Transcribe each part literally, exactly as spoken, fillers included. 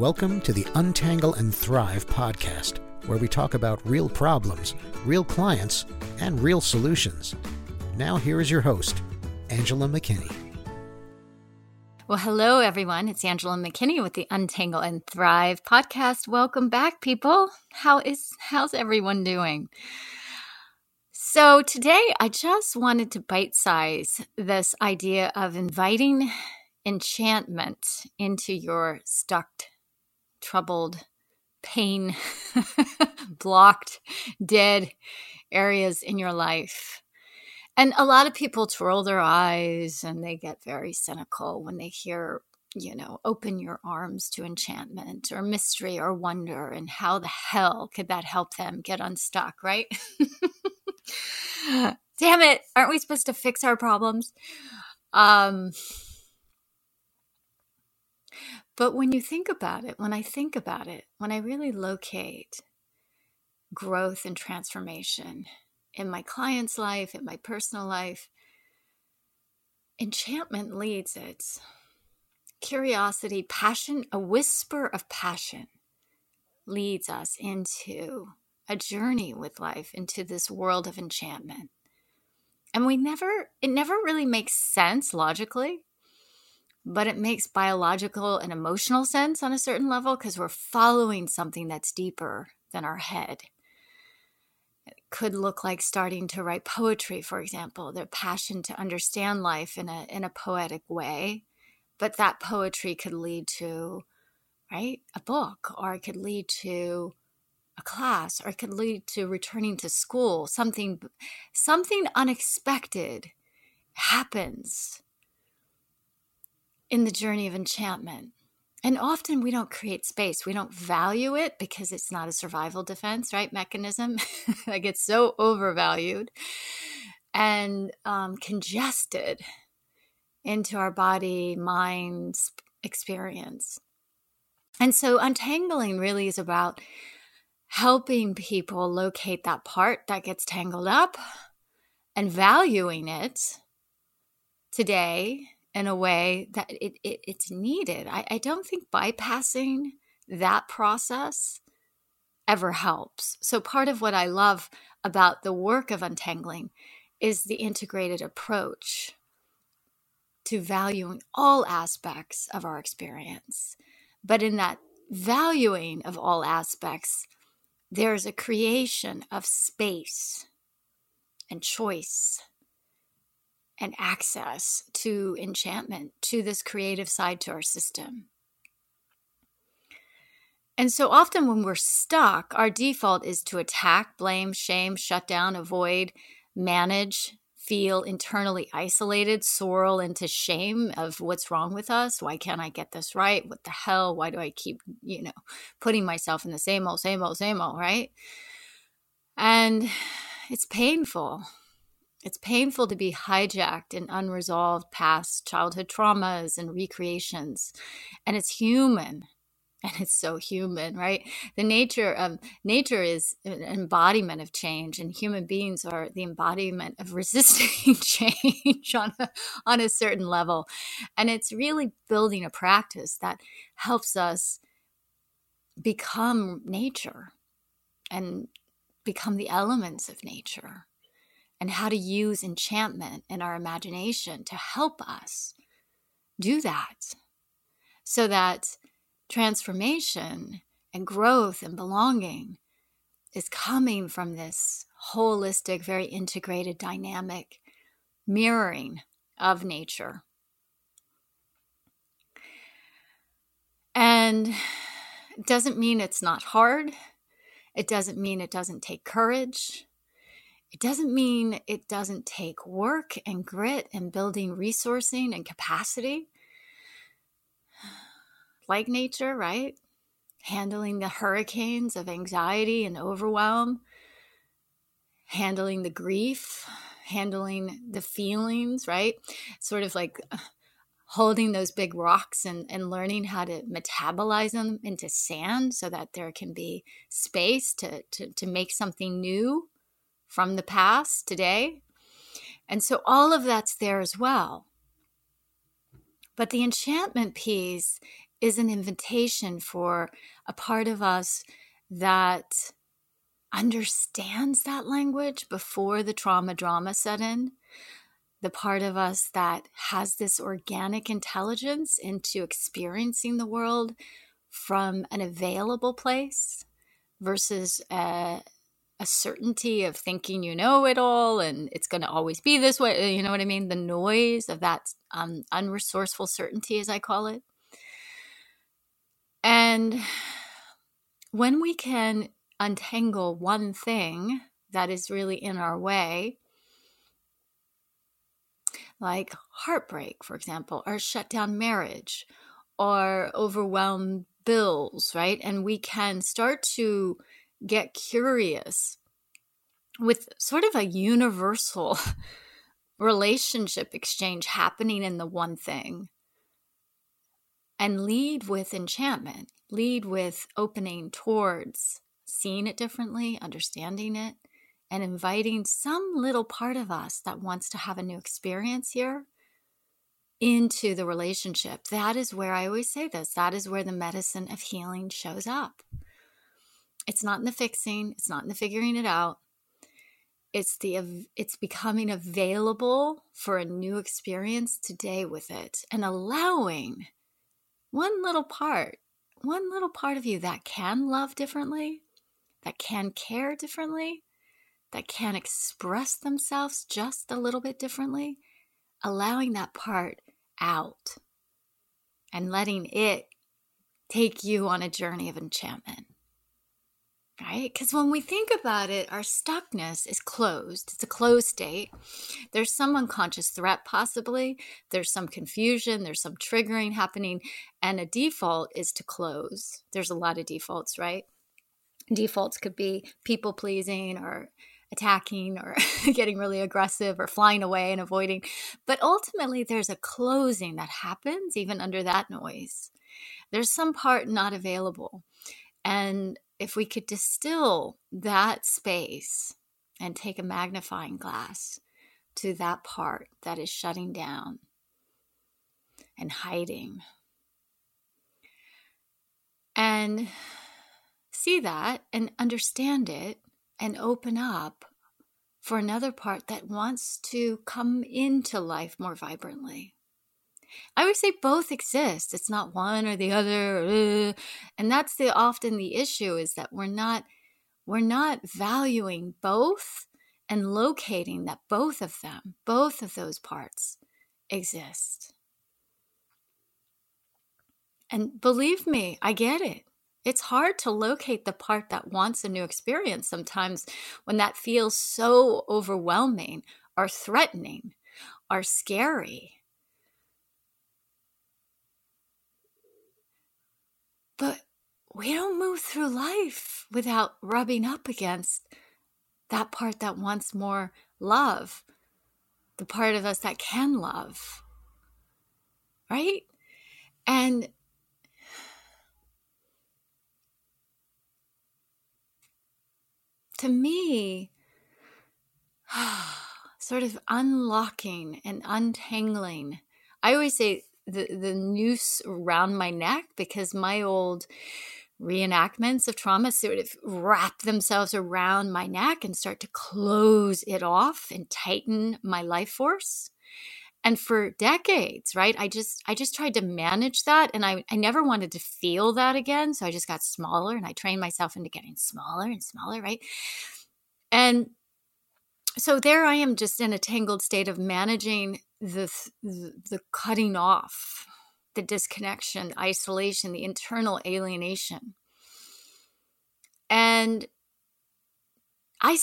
Welcome to the Untangle and Thrive podcast, where we talk about real problems, real clients, and real solutions. Now here is your host, Angela McKinney. Well, hello, everyone. It's Angela McKinney with the Untangle and Thrive podcast. Welcome back, people. How is, how's everyone doing? So today, I just wanted to bite-size this idea of inviting enchantment into your stuck, troubled, pain, blocked, dead areas in your life. And a lot of people twirl their eyes and they get very cynical when they hear, you know, open your arms to enchantment or mystery or wonder, and how the hell could that help them get unstuck, right? Damn it. Aren't we supposed to fix our problems? Um, but when you think about it, when I think about it, when I really locate growth and transformation in my client's life, in my personal life, enchantment leads it. Curiosity, passion, a whisper of passion leads us into a journey with life, into this world of enchantment. And we never, it never really makes sense logically, but it makes biological and emotional sense on a certain level because we're following something that's deeper than our head. It could look like starting to write poetry, for example, their passion to understand life in a in a poetic way. But that poetry could lead to, right, a book, or it could lead to a class, or it could lead to returning to school. Something, something unexpected happens in the journey of enchantment. And often we don't create space. We don't value it because it's not a survival defense, right, mechanism. Like, it's so overvalued and um, congested into our body, mind, experience. And so untangling really is about helping people locate that part that gets tangled up and valuing it today in a way that it, it it's needed. I, I don't think bypassing that process ever helps. So part of what I love about the work of untangling is the integrated approach to valuing all aspects of our experience. But in that valuing of all aspects, there's a creation of space and choice and access to enchantment, to this creative side to our system. And so often when we're stuck, our default is to attack, blame, shame, shut down, avoid, manage, feel internally isolated, sorrel into shame of what's wrong with us. Why can't I get this right? What the hell? Why do I keep, you know, putting myself in the same old, same old, same old, right? And it's painful. It's painful to be hijacked in unresolved past childhood traumas and recreations. And it's human. And it's so human, right? The nature of nature is an embodiment of change, and human beings are the embodiment of resisting change on a, on a certain level. And it's really building a practice that helps us become nature and become the elements of nature, and how to use enchantment in our imagination to help us do that, so that transformation and growth and belonging is coming from this holistic, very integrated, dynamic mirroring of nature. And it doesn't mean it's not hard. It doesn't mean it doesn't take courage. It doesn't mean it doesn't take work and grit and building resourcing and capacity. Like nature, right? Handling the hurricanes of anxiety and overwhelm, handling the grief, handling the feelings, right? Sort of like holding those big rocks and, and learning how to metabolize them into sand so that there can be space to, to, to make something new from the past today. And so all of that's there as well. But the enchantment piece is an invitation for a part of us that understands that language before the trauma drama set in, the part of us that has this organic intelligence into experiencing the world from an available place versus a, a certainty of thinking you know it all and it's going to always be this way. You know what I mean? The noise of that um, unresourceful certainty, as I call it. And when we can untangle one thing that is really in our way, like heartbreak, for example, or shut down marriage, or overwhelmed bills, right? And we can start to get curious with sort of a universal relationship exchange happening in the one thing. And lead with enchantment, lead with opening towards seeing it differently, understanding it, and inviting some little part of us that wants to have a new experience here into the relationship. That is where I always say this. That is where the medicine of healing shows up. It's not in the fixing. It's not in the figuring it out. It's the it's becoming available for a new experience today with it and allowing One little part, one little part of you that can love differently, that can care differently, that can express themselves just a little bit differently, allowing that part out and letting it take you on a journey of enchantment, right? Because when we think about it, our stuckness is closed. It's a closed state. There's some unconscious threat possibly. There's some confusion. There's some triggering happening. And a default is to close. There's a lot of defaults, right? Defaults could be people pleasing or attacking or getting really aggressive or flying away and avoiding. But ultimately, there's a closing that happens even under that noise. There's some part not available. And if we could distill that space and take a magnifying glass to that part that is shutting down and hiding and see that and understand it and open up for another part that wants to come into life more vibrantly. I would say both exist. It's not one or the other. And that's the often the issue is that we're not we're not valuing both and locating that both of them, both of those parts exist. And believe me, I get it. It's hard to locate the part that wants a new experience sometimes when that feels so overwhelming or threatening or scary. But we don't move through life without rubbing up against that part that wants more love, the part of us that can love, right? And to me, sort of unlocking and untangling, I always say, The, the noose around my neck because my old reenactments of trauma sort of wrap themselves around my neck and start to close it off and tighten my life force. And for decades, right, I just I just tried to manage that and I, I never wanted to feel that again. So I just got smaller and I trained myself into getting smaller and smaller, right? And so there I am just in a tangled state of managing The, the cutting off, the disconnection, isolation, the internal alienation. And I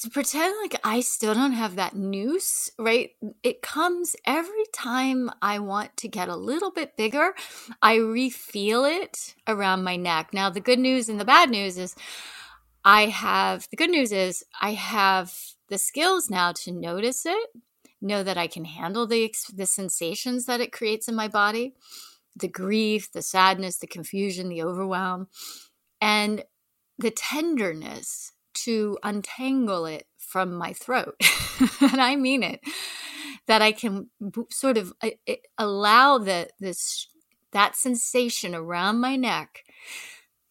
to pretend like I still don't have that noose, right? It comes every time I want to get a little bit bigger. I re-feel it around my neck. Now, the good news and the bad news is I have, the good news is I have the skills now to notice it. Know that I can handle the the sensations that it creates in my body, the grief, the sadness, the confusion, the overwhelm, and the tenderness to untangle it from my throat. And I mean it, that I can sort of allow the this that sensation around my neck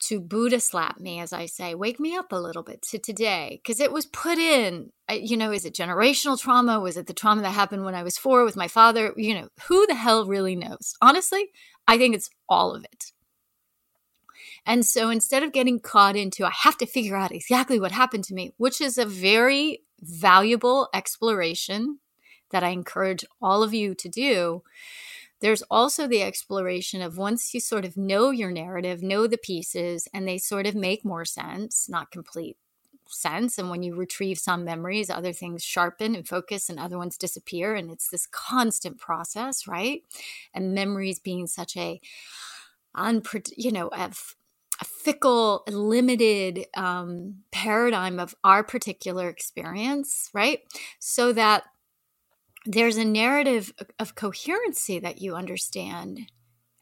to Buddha slap me, as I say, wake me up a little bit to today, because it was put in, you know, is it generational trauma? Was it the trauma that happened when I was four with my father? You know, who the hell really knows? Honestly, I think it's all of it. And so instead of getting caught into, I have to figure out exactly what happened to me, which is a very valuable exploration that I encourage all of you to do, there's also the exploration of once you sort of know your narrative, know the pieces, and they sort of make more sense, not complete sense. And when you retrieve some memories, other things sharpen and focus and other ones disappear. And it's this constant process, right? And memories being such a, unpre- you know, a, f- a fickle, limited um, paradigm of our particular experience, right? So that there's a narrative of coherency that you understand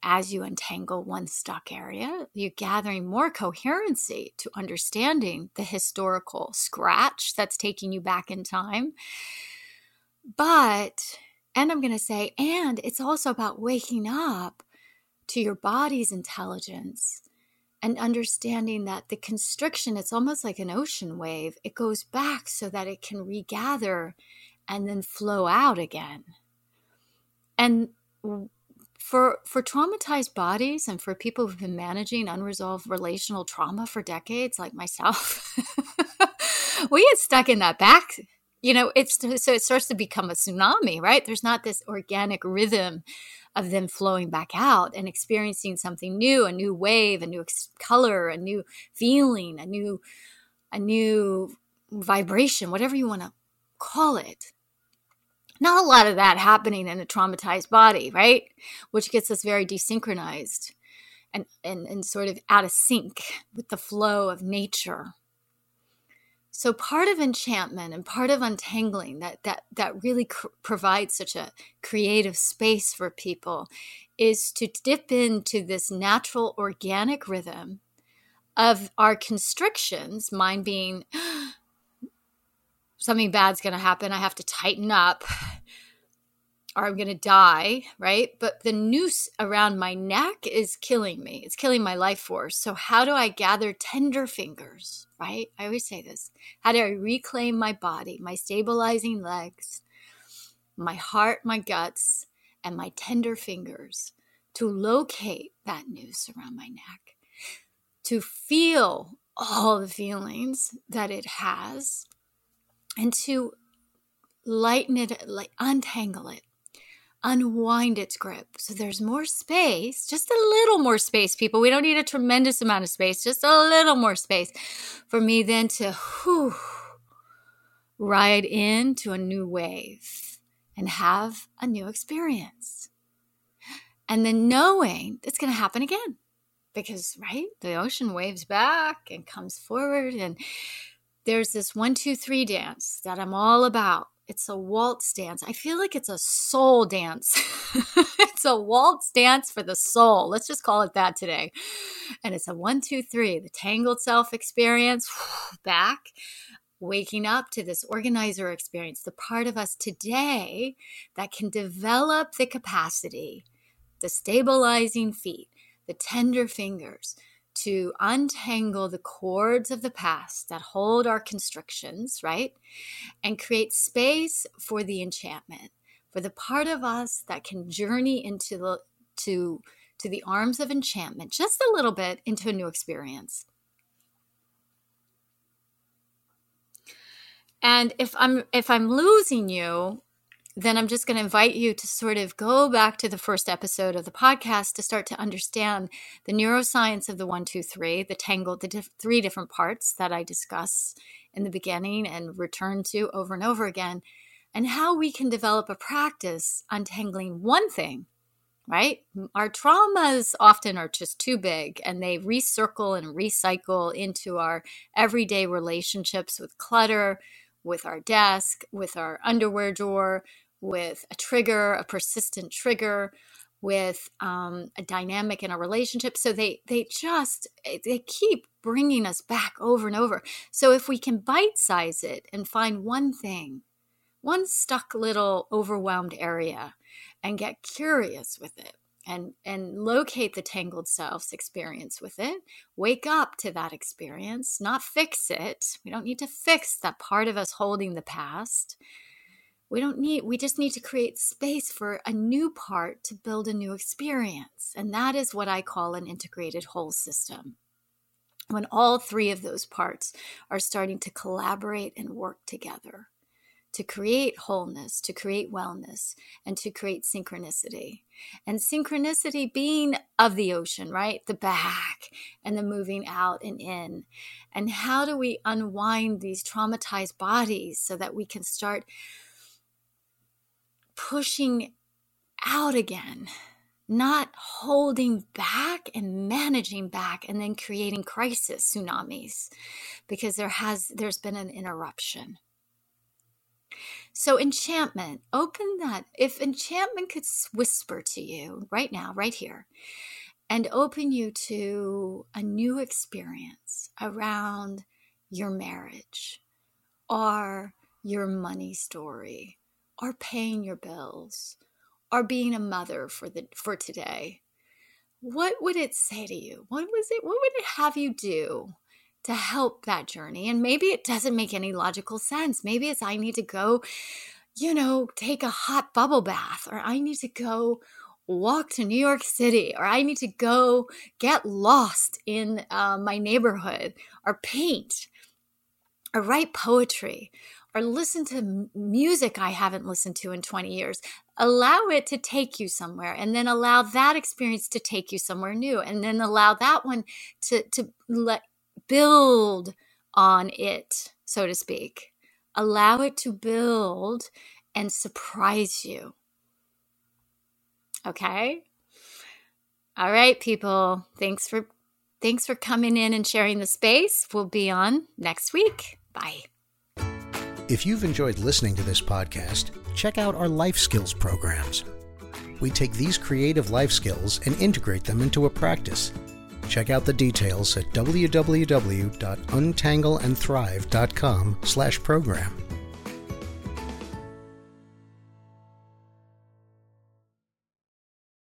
as you untangle one stuck area. You're gathering more coherency to understanding the historical scratch that's taking you back in time. But, and I'm going to say, and it's also about waking up to your body's intelligence and understanding that the constriction, it's almost like an ocean wave. It goes back so that it can regather and then flow out again. And for for traumatized bodies and for people who've been managing unresolved relational trauma for decades, like myself, we get stuck in that back. You know, it's so it starts to become a tsunami, right? There's not this organic rhythm of them flowing back out and experiencing something new, a new wave, a new color, a new feeling, a new a new vibration, whatever you want to call it. Not a lot of that happening in a traumatized body, right? Which gets us very desynchronized and, and, and sort of out of sync with the flow of nature. So part of enchantment and part of untangling that that that really cr- provides such a creative space for people is to dip into this natural organic rhythm of our constrictions, mine being something bad's going to happen, I have to tighten up, or I'm going to die, right? But the noose around my neck is killing me. It's killing my life force. So how do I gather tender fingers, right? I always say this. How do I reclaim my body, my stabilizing legs, my heart, my guts, and my tender fingers to locate that noose around my neck, to feel all the feelings that it has, and to lighten it, like untangle it, unwind its grip. So there's more space, just a little more space, people. We don't need a tremendous amount of space, just a little more space for me then to whew, ride into a new wave and have a new experience. And then knowing it's going to happen again because, right, the ocean waves back and comes forward and there's this one, two, three dance that I'm all about. It's a waltz dance. I feel like it's a soul dance. It's a waltz dance for the soul. Let's just call it that today. And it's a one, two, three, the tangled self experience, back, waking up to this organizer experience, the part of us today that can develop the capacity, the stabilizing feet, the tender fingers, to untangle the cords of the past that hold our constrictions, right? And create space for the enchantment, for the part of us that can journey into the to, to the arms of enchantment, just a little bit into a new experience. And if I'm if I'm losing you, then I'm just going to invite you to sort of go back to the first episode of the podcast to start to understand the neuroscience of the one, two, three, the tangled, the diff- three different parts that I discuss in the beginning and return to over and over again, and how we can develop a practice untangling one thing, right? Our traumas often are just too big and they recircle and recycle into our everyday relationships with clutter, with our desk, with our underwear drawer, with a trigger, a persistent trigger, with um, a dynamic in a relationship. So they they just, they keep bringing us back over and over. So if we can bite-size it and find one thing, one stuck little overwhelmed area and get curious with it and and locate the tangled self's experience with it. Wake up to that experience, not fix it. We don't need to fix that part of us holding the past. We don't need, we just need to create space for a new part to build a new experience. And that is what I call an integrated whole system. When all three of those parts are starting to collaborate and work together to create wholeness, to create wellness, and to create synchronicity. And synchronicity being of the ocean, right? The back and the moving out and in. And how do we unwind these traumatized bodies so that we can start pushing out again, not holding back and managing back and then creating crisis tsunamis because there has, there's been an interruption. So enchantment, open that. If enchantment could whisper to you right now, right here, and open you to a new experience around your marriage or your money story or paying your bills or being a mother for the for today, what would it say to you? What was it? What would it have you do to help that journey? And maybe it doesn't make any logical sense. Maybe it's I need to go, you know, take a hot bubble bath, or I need to go walk to New York City, or I need to go get lost in uh, my neighborhood, or paint, or write poetry, or listen to music I haven't listened to in twenty years. Allow it to take you somewhere, and then allow that experience to take you somewhere new, and then allow that one to to let build on it, so to speak. Allow it to build and surprise you. Okay? All right, people. Thanks for thanks for coming in and sharing the space. We'll be on next week. Bye. If you've enjoyed listening to this podcast, check out our life skills programs. We take these creative life skills and integrate them into a practice. Check out the details at w w w dot untangle and thrive dot com slash program.